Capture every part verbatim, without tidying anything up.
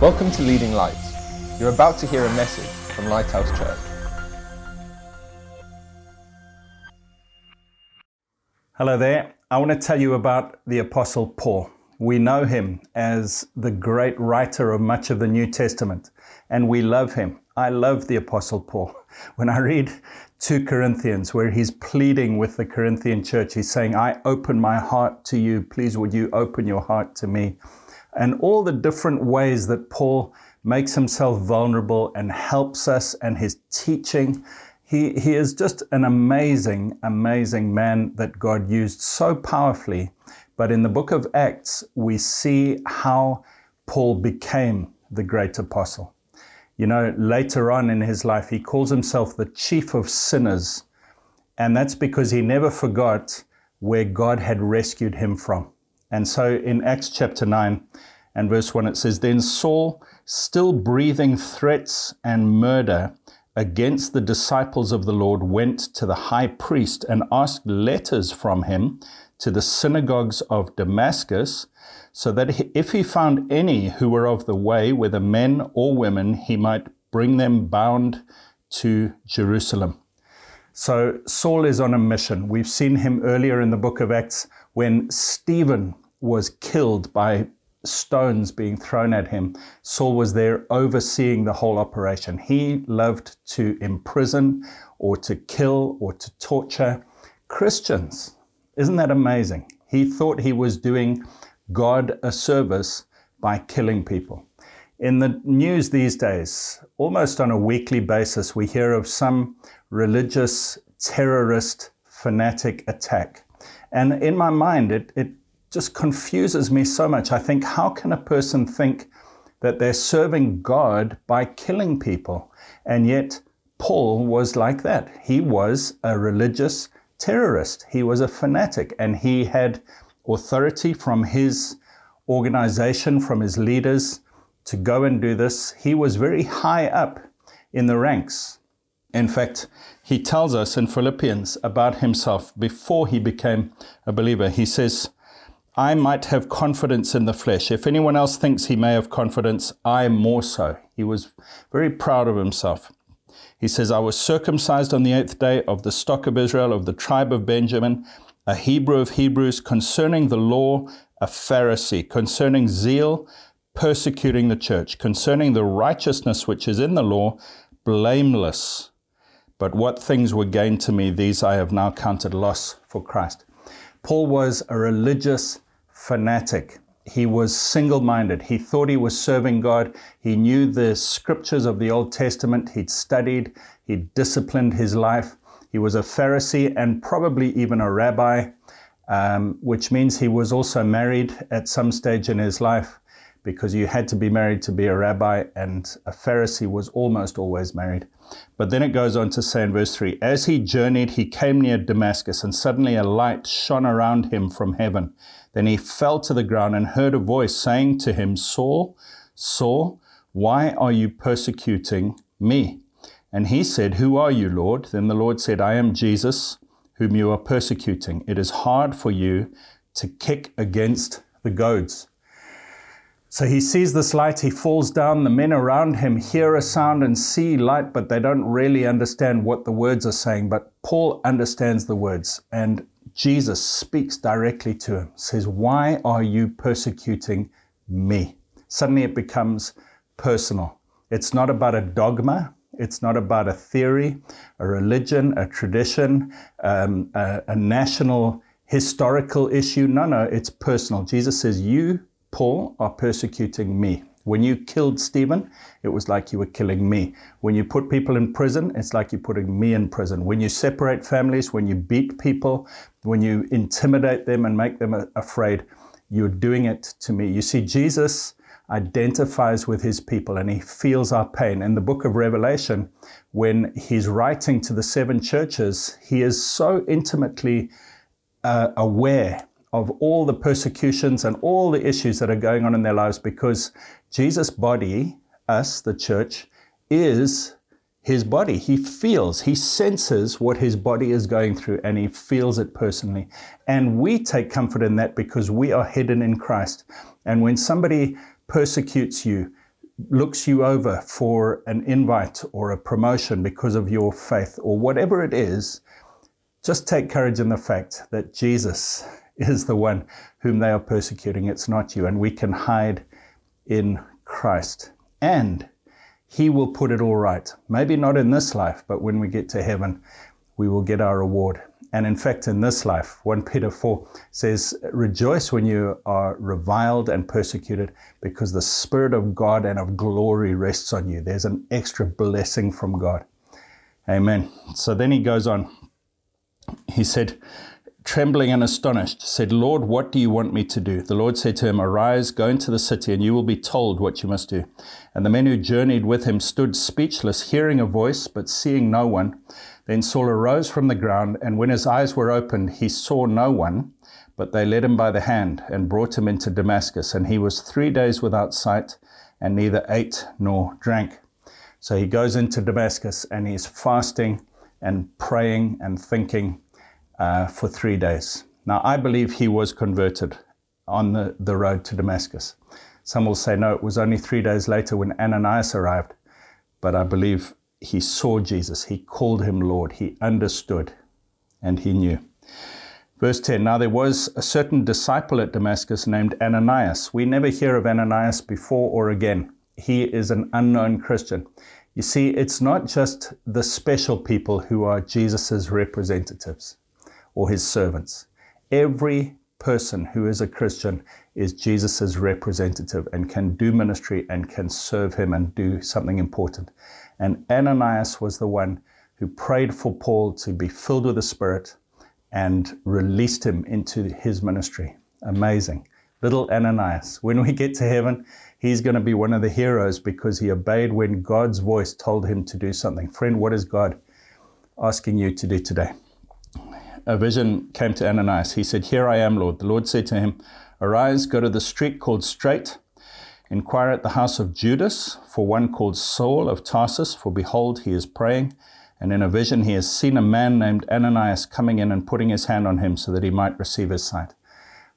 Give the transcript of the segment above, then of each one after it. Welcome to Leading Lights. You're about to hear a message from Lighthouse Church. Hello there. I want to tell you about the Apostle Paul. We know him as the great writer of much of the New Testament, and we love him. I love the Apostle Paul. When I read two Corinthians, where he's pleading with the Corinthian church, he's saying, I open my heart to you. Please would you open your heart to me? And all the different ways that Paul makes himself vulnerable and helps us, and his teaching. He, he is just an amazing, amazing man that God used so powerfully. But in the book of Acts, we see how Paul became the great apostle. You know, later on in his life, he calls himself the chief of sinners. And that's because he never forgot where God had rescued him from. And so in Acts chapter nine and verse one, it says, Then Saul, still breathing threats and murder against the disciples of the Lord, went to the high priest and asked letters from him to the synagogues of Damascus, so that if he found any who were of the way, whether men or women, he might bring them bound to Jerusalem. So Saul is on a mission. We've seen him earlier in the book of Acts when Stephen was killed by stones being thrown at him. Saul was there overseeing the whole operation. He loved to imprison or to kill or to torture Christians. Isn't that amazing? He thought he was doing God a service by killing people. In the news these days, almost on a weekly basis, we hear of some religious terrorist fanatic attack. And in my mind, it, it just confuses me so much. I think, how can a person think that they're serving God by killing people? And yet Paul was like that. He was a religious terrorist. He was a fanatic, and he had authority from his organization, from his leaders, to go and do this. He was very high up in the ranks. In fact, he tells us in Philippians about himself before he became a believer. He says, I might have confidence in the flesh. If anyone else thinks he may have confidence, I more so. He was very proud of himself. He says, I was circumcised on the eighth day, of the stock of Israel, of the tribe of Benjamin, a Hebrew of Hebrews, concerning the law, a Pharisee, concerning zeal, persecuting the church, concerning the righteousness which is in the law, blameless. But what things were gained to me, these I have now counted loss for Christ. Paul was a religious fanatic. He was single-minded. He thought he was serving God. He knew the scriptures of the Old Testament. He'd studied. He'd disciplined his life. He was a Pharisee and probably even a rabbi, um, which means he was also married at some stage in his life, because you had to be married to be a rabbi, and a Pharisee was almost always married. But then it goes on to say in verse three, as he journeyed, he came near Damascus, and suddenly a light shone around him from heaven. Then he fell to the ground and heard a voice saying to him, Saul, Saul, why are you persecuting me? And he said, Who are you, Lord? Then the Lord said, I am Jesus, whom you are persecuting. It is hard for you to kick against the goads. So he sees this light, he falls down, the men around him hear a sound and see light, but they don't really understand what the words are saying. But Paul understands the words, and Jesus speaks directly to him, says, Why are you persecuting me? Suddenly it becomes personal. It's not about a dogma. It's not about a theory, a religion, a tradition, um, a, a national historical issue. No, no, it's personal. Jesus says, you Paul are persecuting me. When you killed Stephen, it was like you were killing me. When you put people in prison, it's like you're putting me in prison. When you separate families, when you beat people, when you intimidate them and make them afraid, you're doing it to me. You see, Jesus identifies with his people, and he feels our pain. In the book of Revelation, when he's writing to the seven churches, he is so intimately uh, aware of all the persecutions and all the issues that are going on in their lives, because Jesus' body, us, the church, is his body. He feels, he senses what his body is going through, and he feels it personally. And we take comfort in that because we are hidden in Christ. And when somebody persecutes you, looks you over for an invite or a promotion because of your faith or whatever it is, just take courage in the fact that Jesus is the one whom they are persecuting. It's not you, and we can hide in Christ. And He will put it all right. Maybe not in this life, but when we get to heaven, we will get our reward. And in fact, in this life, First Peter four says, rejoice when you are reviled and persecuted, because the Spirit of God and of glory rests on you. There's an extra blessing from God. Amen. So then he goes on. He said, trembling and astonished, said, Lord, what do you want me to do? The Lord said to him, arise, go into the city, and you will be told what you must do. And the men who journeyed with him stood speechless, hearing a voice, but seeing no one. Then Saul arose from the ground, and when his eyes were opened, he saw no one, but they led him by the hand and brought him into Damascus. And he was three days without sight, and neither ate nor drank. So he goes into Damascus, and he's fasting and praying and thinking Uh, for three days. Now, I believe he was converted on the, the road to Damascus. Some will say, no, it was only three days later when Ananias arrived. But I believe he saw Jesus. He called him Lord. He understood and he knew. Verse ten, now there was a certain disciple at Damascus named Ananias. We never hear of Ananias before or again. He is an unknown Christian. You see, it's not just the special people who are Jesus's representatives or his servants. Every person who is a Christian is Jesus's representative and can do ministry and can serve him and do something important. And Ananias was the one who prayed for Paul to be filled with the Spirit and released him into his ministry. Amazing. Little Ananias. When we get to heaven, he's going to be one of the heroes because he obeyed when God's voice told him to do something. Friend, what is God asking you to do today? A vision came to Ananias. He said, here I am, Lord. The Lord said to him, arise, go to the street called Straight, inquire at the house of Judas for one called Saul of Tarsus, for behold, he is praying. And in a vision, he has seen a man named Ananias coming in and putting his hand on him so that he might receive his sight.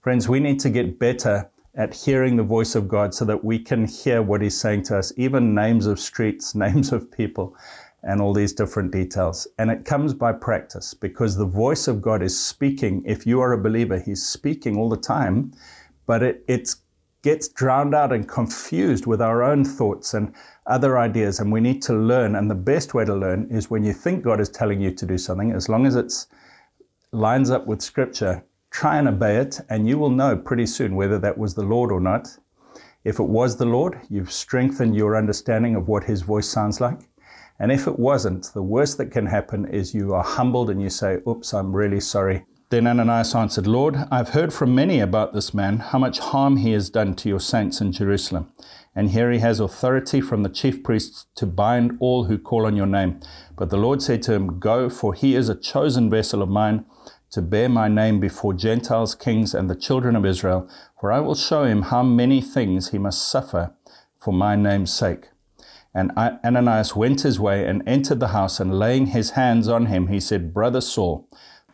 Friends, we need to get better at hearing the voice of God so that we can hear what he's saying to us, even names of streets, names of people, and all these different details. And it comes by practice, because the voice of God is speaking. If you are a believer, he's speaking all the time, but it it's, gets drowned out and confused with our own thoughts and other ideas, and we need to learn. And the best way to learn is when you think God is telling you to do something, as long as it lines up with Scripture, try and obey it, and you will know pretty soon whether that was the Lord or not. If it was the Lord, you've strengthened your understanding of what his voice sounds like. And if it wasn't, the worst that can happen is you are humbled and you say, oops, I'm really sorry. Then Ananias answered, Lord, I've heard from many about this man, how much harm he has done to your saints in Jerusalem. And here he has authority from the chief priests to bind all who call on your name. But the Lord said to him, go, for he is a chosen vessel of mine to bear my name before Gentiles, kings, and the children of Israel. For I will show him how many things he must suffer for my name's sake. And Ananias went his way and entered the house, and laying his hands on him, he said, Brother Saul,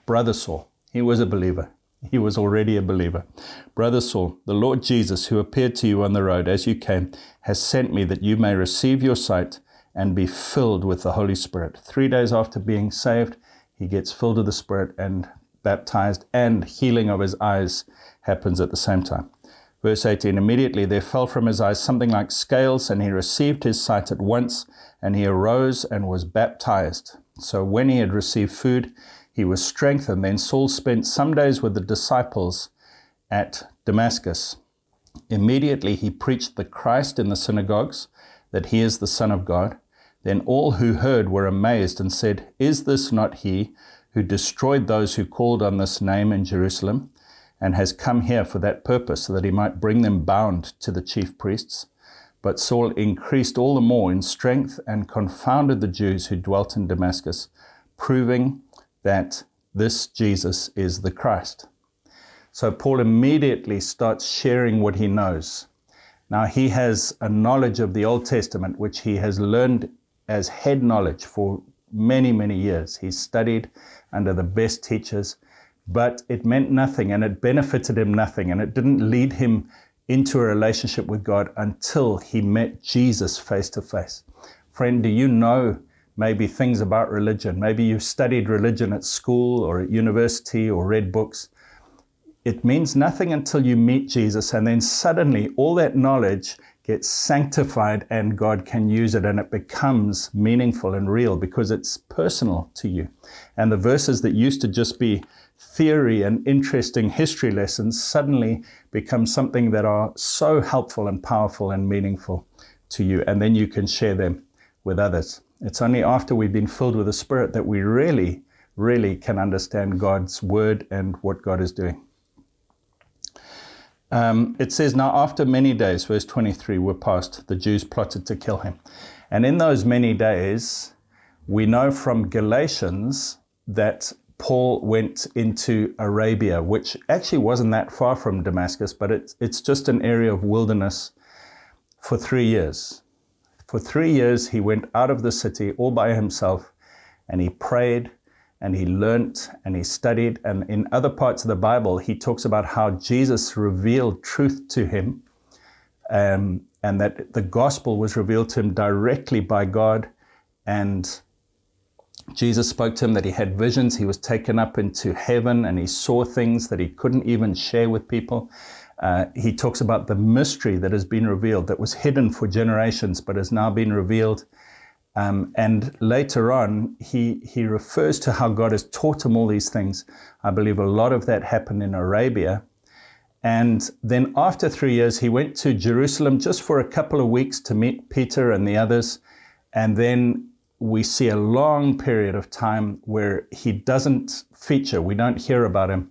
Brother Saul, he was a believer. He was already a believer. Brother Saul, the Lord Jesus, who appeared to you on the road as you came, has sent me that you may receive your sight and be filled with the Holy Spirit. Three days after being saved, he gets filled with the Spirit and baptized, and healing of his eyes happens at the same time. Verse eighteen, immediately there fell from his eyes something like scales, and he received his sight at once, and he arose and was baptized. So when he had received food, he was strengthened. Then Saul spent some days with the disciples at Damascus. Immediately he preached the Christ in the synagogues, that he is the Son of God. Then all who heard were amazed and said, is this not he who destroyed those who called on this name in Jerusalem, and has come here for that purpose, so that he might bring them bound to the chief priests? But Saul increased all the more in strength and confounded the Jews who dwelt in Damascus, proving that this Jesus is the Christ. So Paul immediately starts sharing what he knows. Now he has a knowledge of the Old Testament, which he has learned as head knowledge for many, many years. He studied under the best teachers, but it meant nothing, and it benefited him nothing, and it didn't lead him into a relationship with God until he met Jesus face to face. Friend, do you know maybe things about religion? Maybe you've studied religion at school or at university or read books. It means nothing until you meet Jesus, and then suddenly all that knowledge gets sanctified and God can use it, and it becomes meaningful and real because it's personal to you. And the verses that used to just be theory and interesting history lessons suddenly become something that are so helpful and powerful and meaningful to you, and then you can share them with others. It's only after we've been filled with the Spirit that we really, really can understand God's Word and what God is doing. Um, it says, now after many days, verse twenty-three, were passed, the Jews plotted to kill him. And in those many days, we know from Galatians that Paul went into Arabia, which actually wasn't that far from Damascus, but it's, it's just an area of wilderness for three years. For three years, he went out of the city all by himself, and he prayed, and he learnt, and he studied. And in other parts of the Bible, he talks about how Jesus revealed truth to him, um, and that the gospel was revealed to him directly by God. And Jesus spoke to him that he had visions. He was taken up into heaven, and he saw things that he couldn't even share with people. Uh, he talks about the mystery that has been revealed, that was hidden for generations, but has now been revealed. Um, and later on, he, he refers to how God has taught him all these things. I believe a lot of that happened in Arabia. And then after three years, he went to Jerusalem just for a couple of weeks to meet Peter and the others. And then we see a long period of time where he doesn't feature. We don't hear about him.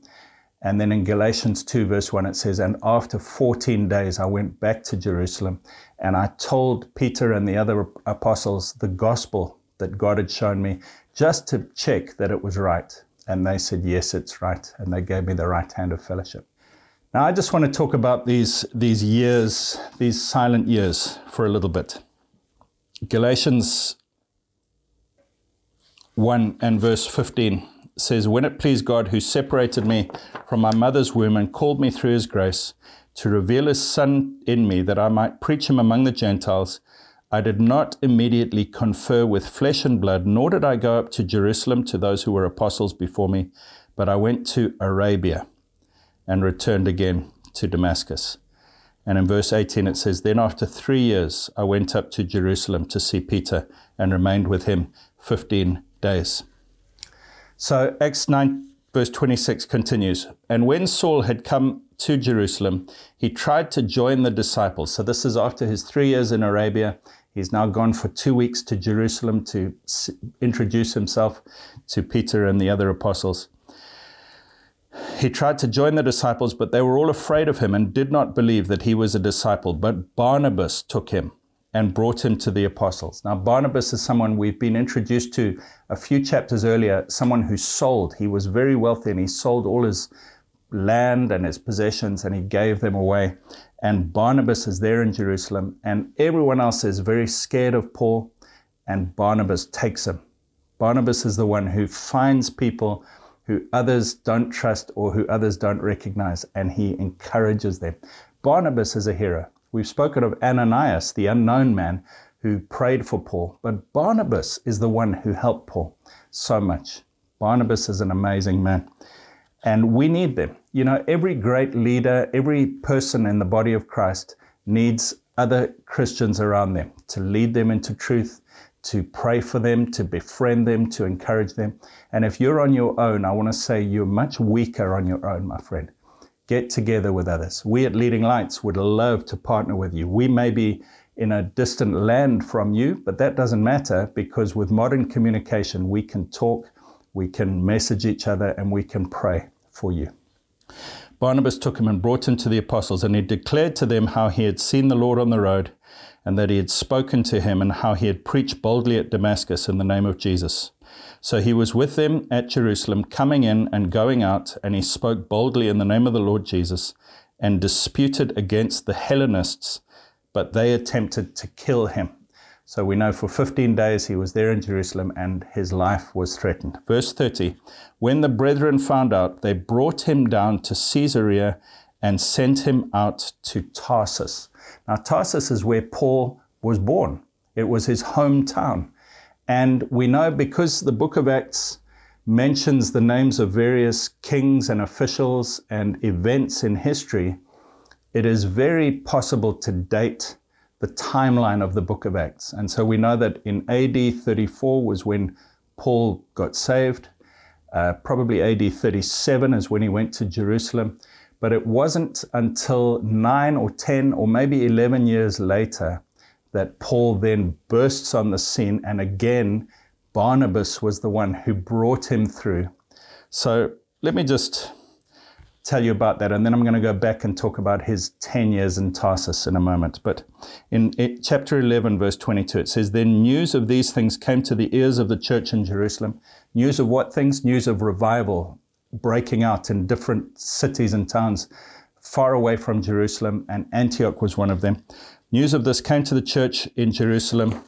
And then in Galatians two, verse one, it says, and after fourteen days, I went back to Jerusalem, and I told Peter and the other apostles the gospel that God had shown me, just to check that it was right. And they said, yes, it's right. And they gave me the right hand of fellowship. Now, I just want to talk about these, these years, these silent years, for a little bit. Galatians one and verse fifteen says, when it pleased God, who separated me from my mother's womb and called me through his grace to reveal his Son in me, that I might preach him among the Gentiles, I did not immediately confer with flesh and blood, nor did I go up to Jerusalem to those who were apostles before me, but I went to Arabia and returned again to Damascus. And in verse eighteen it says, then after three years I went up to Jerusalem to see Peter and remained with him fifteen days. So Acts nine verse twenty-six continues, and when Saul had come to Jerusalem, he tried to join the disciples. So this is after his three years in Arabia. He's now gone for two weeks to Jerusalem to introduce himself to Peter and the other apostles. He tried to join the disciples, but they were all afraid of him and did not believe that he was a disciple. But Barnabas took him and brought him to the apostles. Now, Barnabas is someone we've been introduced to a few chapters earlier, someone who sold. He was very wealthy, and he sold all his land and his possessions, and he gave them away. And Barnabas is there in Jerusalem, and everyone else is very scared of Paul, and Barnabas takes him. Barnabas is the one who finds people who others don't trust or who others don't recognize, and he encourages them. Barnabas is a hero. We've spoken of Ananias, the unknown man who prayed for Paul, but Barnabas is the one who helped Paul so much. Barnabas is an amazing man, and we need them. You know, every great leader, every person in the body of Christ needs other Christians around them to lead them into truth, to pray for them, to befriend them, to encourage them. And if you're on your own, I want to say you're much weaker on your own, my friend. Get together with others. We at Leading Lights would love to partner with you. We may be in a distant land from you, but that doesn't matter, because with modern communication, we can talk, we can message each other, and we can pray for you. Barnabas took him and brought him to the apostles, and he declared to them how he had seen the Lord on the road, and that he had spoken to him, and how he had preached boldly at Damascus in the name of Jesus. So he was with them at Jerusalem, coming in and going out, and he spoke boldly in the name of the Lord Jesus, and disputed against the Hellenists, but they attempted to kill him. So we know for fifteen days he was there in Jerusalem, and his life was threatened. Verse thirty, when the brethren found out, they brought him down to Caesarea and sent him out to Tarsus. Now, Tarsus is where Paul was born. It was his hometown. And we know, because the book of Acts mentions the names of various kings and officials and events in history, it is very possible to date the timeline of the book of Acts. And so we know that in A D thirty-four was when Paul got saved. Uh, probably A D thirty-seven is when he went to Jerusalem. But it wasn't until nine or ten or maybe eleven years later that Paul then bursts on the scene. And again, Barnabas was the one who brought him through. So let me just tell you about that, and then I'm going to go back and talk about his ten years in Tarsus in a moment. But in chapter eleven, verse twenty-two, it says, "Then news of these things came to the ears of the church in Jerusalem." News of what things? News of revival breaking out in different cities and towns far away from Jerusalem, and Antioch was one of them. News of this came to the church in Jerusalem,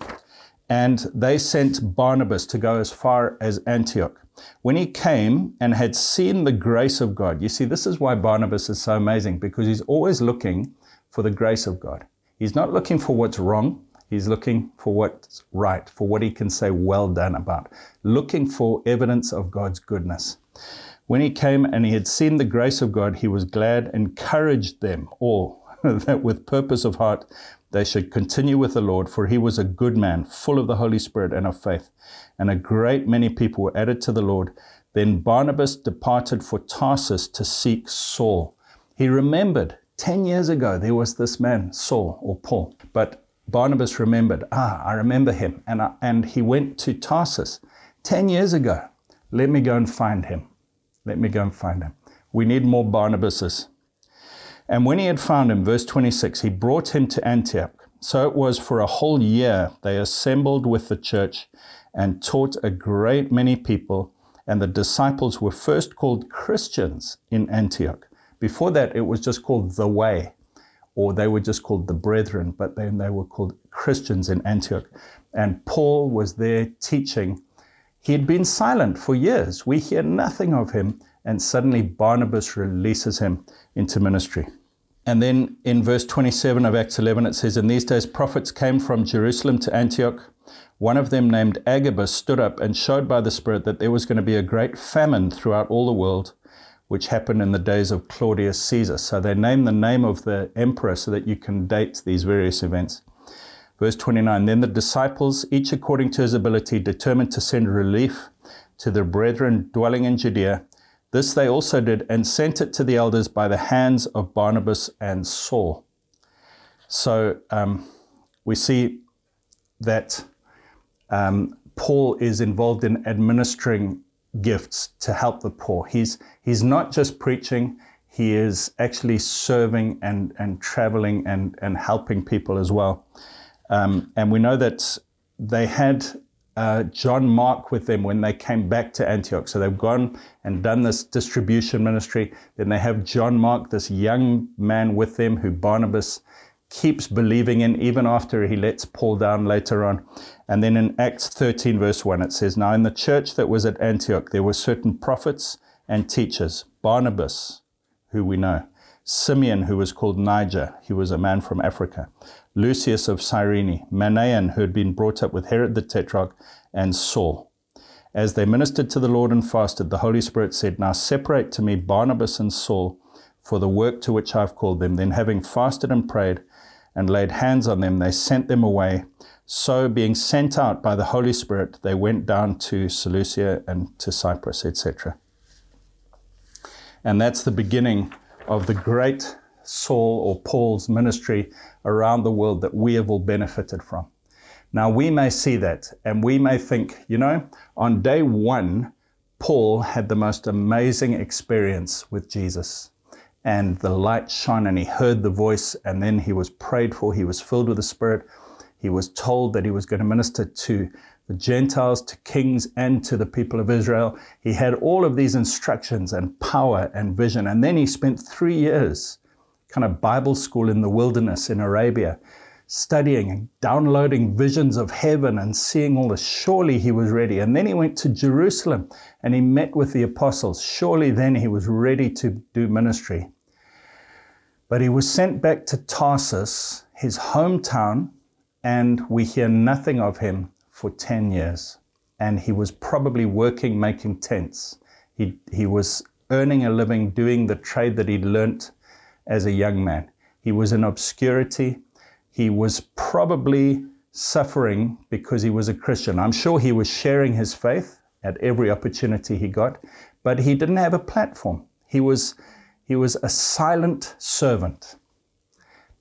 and they sent Barnabas to go as far as Antioch. When he came and had seen the grace of God. You see, this is why Barnabas is so amazing, because he's always looking for the grace of God. He's not looking for what's wrong. He's looking for what's right, for what he can say well done about, looking for evidence of God's goodness. When he came and he had seen the grace of God, he was glad, encouraged them all that with purpose of heart they should continue with the Lord, for he was a good man, full of the Holy Spirit and of faith. And a great many people were added to the Lord. Then Barnabas departed for Tarsus to seek Saul. He remembered ten years ago there was this man, Saul or Paul. But Barnabas remembered, ah, I remember him. And, I, and he went to Tarsus ten years ago. Let me go and find him. Let me go and find him. We need more Barnabases. And when he had found him, verse twenty-six, he brought him to Antioch. So it was for a whole year they assembled with the church and taught a great many people, and the disciples were first called Christians in Antioch. Before that, it was just called the Way, or they were just called the Brethren, but then they were called Christians in Antioch. And Paul was there teaching. He had been silent for years. We hear nothing of him. And suddenly Barnabas releases him into ministry. And then in verse twenty-seven of Acts eleven, it says, "In these days prophets came from Jerusalem to Antioch. One of them, named Agabus, stood up and showed by the Spirit that there was going to be a great famine throughout all the world, which happened in the days of Claudius Caesar." So they name the name of the emperor so that you can date these various events. Verse twenty-nine, "Then the disciples, each according to his ability, determined to send relief to their brethren dwelling in Judea. This they also did, and sent it to the elders by the hands of Barnabas and Saul." So um, we see that um, Paul is involved in administering gifts to help the poor. He's he's not just preaching, he is actually serving and, and traveling and, and helping people as well. Um, and we know that they had Uh, John Mark with them when they came back to Antioch. So they've gone and done this distribution ministry. Then they have John Mark, this young man with them who Barnabas keeps believing in even after he lets Paul down later on. And then in Acts thirteen verse one, it says, "Now in the church that was at Antioch, there were certain prophets and teachers, Barnabas," who we know, "Simeon, who was called Niger," he was a man from Africa, "Lucius of Cyrene, Manaen, who had been brought up with Herod the Tetrarch, and Saul. As they ministered to the Lord and fasted, the Holy Spirit said, 'Now separate to me Barnabas and Saul for the work to which I have called them.' Then having fasted and prayed and laid hands on them, they sent them away. So being sent out by the Holy Spirit, they went down to Seleucia and to Cyprus," et cetera. And that's the beginning of the great Saul or Paul's ministry around the world that we have all benefited from. Now, we may see that and we may think, you know, on day one, Paul had the most amazing experience with Jesus, and the light shone and he heard the voice, and then he was prayed for, he was filled with the Spirit. He was told that he was going to minister to the Gentiles, to kings, and to the people of Israel. He had all of these instructions and power and vision. And then he spent three years kind of Bible school in the wilderness in Arabia, studying and downloading visions of heaven and seeing all this. Surely he was ready. And then he went to Jerusalem and he met with the apostles. Surely then he was ready to do ministry. But he was sent back to Tarsus, his hometown, and we hear nothing of him for ten years. And he was probably working, making tents. He, he was earning a living, doing the trade that he'd learnt as a young man. He was in obscurity. He was probably suffering because he was a Christian. I'm sure he was sharing his faith at every opportunity he got, but he didn't have a platform. He was, he was a silent servant,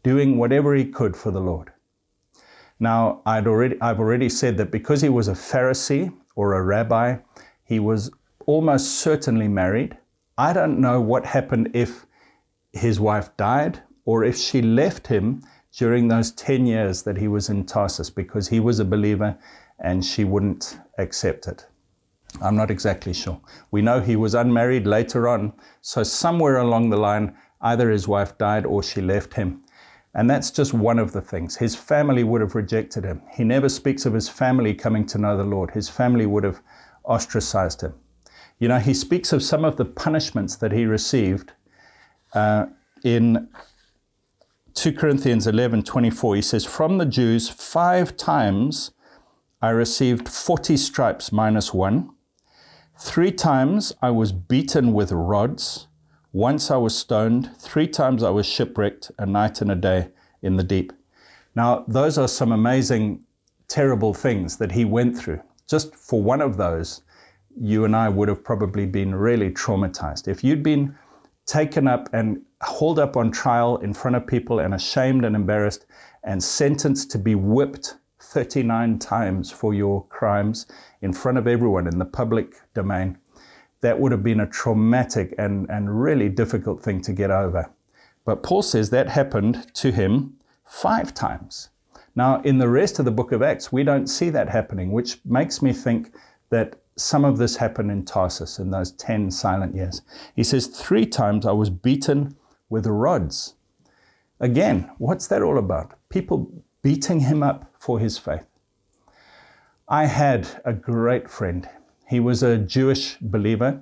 doing whatever he could for the Lord. Now, I'd already, I've already said that because he was a Pharisee or a rabbi, he was almost certainly married. I don't know what happened if his wife died or if she left him during those ten years that he was in Tarsus, because he was a believer and she wouldn't accept it. I'm not exactly sure. We know he was unmarried later on, so somewhere along the line, either his wife died or she left him. And that's just one of the things. His family would have rejected him. He never speaks of his family coming to know the Lord. His family would have ostracized him. You know, he speaks of some of the punishments that he received uh, in Second Corinthians eleven twenty-four. He says, "From the Jews, five times I received forty stripes minus one. Three times I was beaten with rods. Once I was stoned. Three times I was shipwrecked, a night and a day in the deep." Now, those are some amazing, terrible things that he went through. Just for one of those, you and I would have probably been really traumatized. If you'd been taken up and hauled up on trial in front of people and ashamed and embarrassed and sentenced to be whipped thirty-nine times for your crimes in front of everyone in the public domain, that would have been a traumatic and, and really difficult thing to get over. But Paul says that happened to him five times. Now, in the rest of the book of Acts, we don't see that happening, which makes me think that some of this happened in Tarsus in those ten silent years. He says, three times I was beaten with rods. Again, what's that all about? People beating him up for his faith. I had a great friend. He was a Jewish believer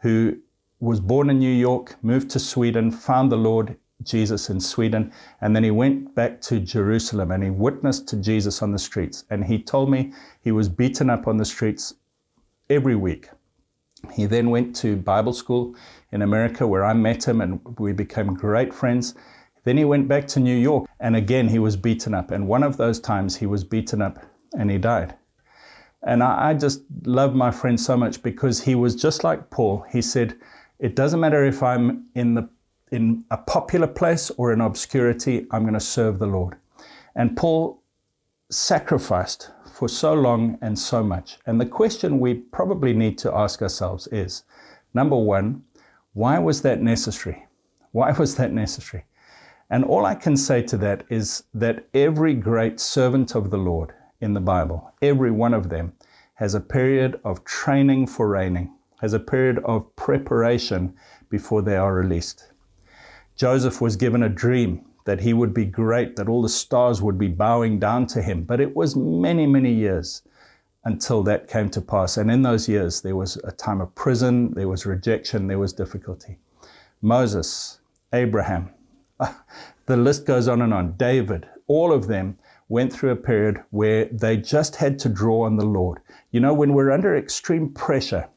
who was born in New York, moved to Sweden, found the Lord Jesus in Sweden, and then he went back to Jerusalem and he witnessed to Jesus on the streets. And he told me he was beaten up on the streets every week. He then went to Bible school in America, where I met him and we became great friends. Then he went back to New York and again he was beaten up. And one of those times he was beaten up and he died. And I, I just love my friend so much because he was just like Paul. He said, it doesn't matter if I'm in the in a popular place or in obscurity, I'm going to serve the Lord. And Paul sacrificed for so long and so much. And the question we probably need to ask ourselves is, number one, why was that necessary? Why was that necessary? And all I can say to that is that every great servant of the Lord in the Bible, every one of them, has a period of training for reigning, has a period of preparation before they are released. Joseph was given a dream that he would be great, that all the stars would be bowing down to him. But it was many, many years until that came to pass. And in those years, there was a time of prison, there was rejection, there was difficulty. Moses, Abraham, the list goes on and on. David, all of them went through a period where they just had to draw on the Lord. You know, when we're under extreme pressure,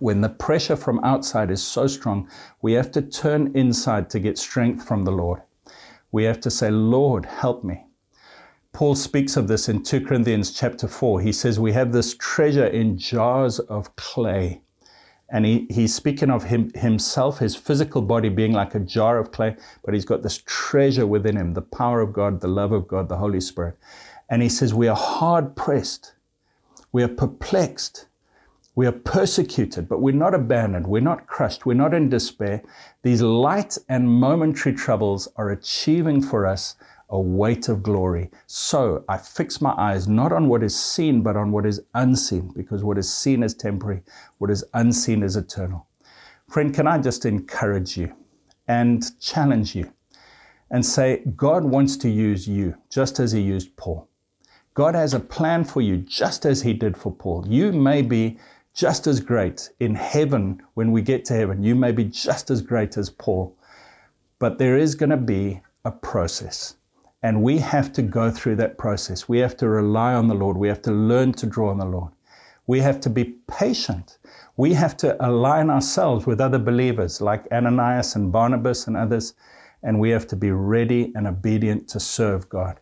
when the pressure from outside is so strong, we have to turn inside to get strength from the Lord. We have to say, Lord, help me. Paul speaks of this in Second Corinthians chapter four. He says, we have this treasure in jars of clay. And he, he's speaking of him, himself, his physical body being like a jar of clay, but he's got this treasure within him, the power of God, the love of God, the Holy Spirit. And he says, we are hard pressed. We are perplexed. We are persecuted, but we're not abandoned. We're not crushed. We're not in despair. These light and momentary troubles are achieving for us a weight of glory. So I fix my eyes not on what is seen, but on what is unseen, because what is seen is temporary. What is unseen is eternal. Friend, can I just encourage you and challenge you and say, God wants to use you just as he used Paul. God has a plan for you just as he did for Paul. You may be just as great in heaven. When we get to heaven, you may be just as great as Paul, But there is going to be a process, and we have to go through that process. We have to rely on the Lord. We have to learn to draw on the Lord. We have to be patient. We have to align ourselves with other believers like Ananias and Barnabas and others, and we have to be ready and obedient to serve God.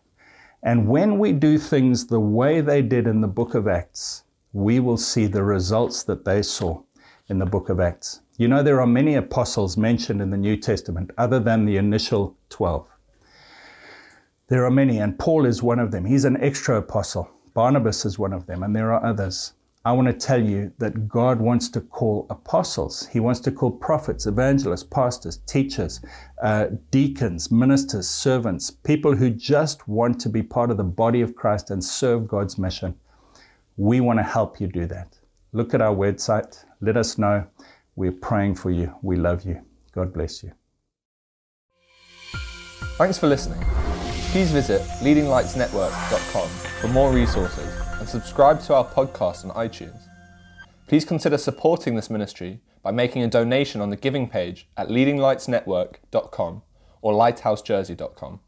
And when we do things the way they did in the book of Acts, we will see the results that they saw in the book of Acts. You know, there are many apostles mentioned in the New Testament other than the initial twelve. There are many, and Paul is one of them. He's an extra apostle. Barnabas is one of them, and there are others. I want to tell you that God wants to call apostles. He wants to call prophets, evangelists, pastors, teachers, uh, deacons, ministers, servants, people who just want to be part of the body of Christ and serve God's mission. We want to help you do that. Look at our website. Let us know. We're praying for you. We love you. God bless you. Thanks for listening. Please visit leading lights network dot com for more resources and subscribe to our podcast on iTunes. Please consider supporting this ministry by making a donation on the giving page at leading lights network dot com or lighthouse jersey dot com.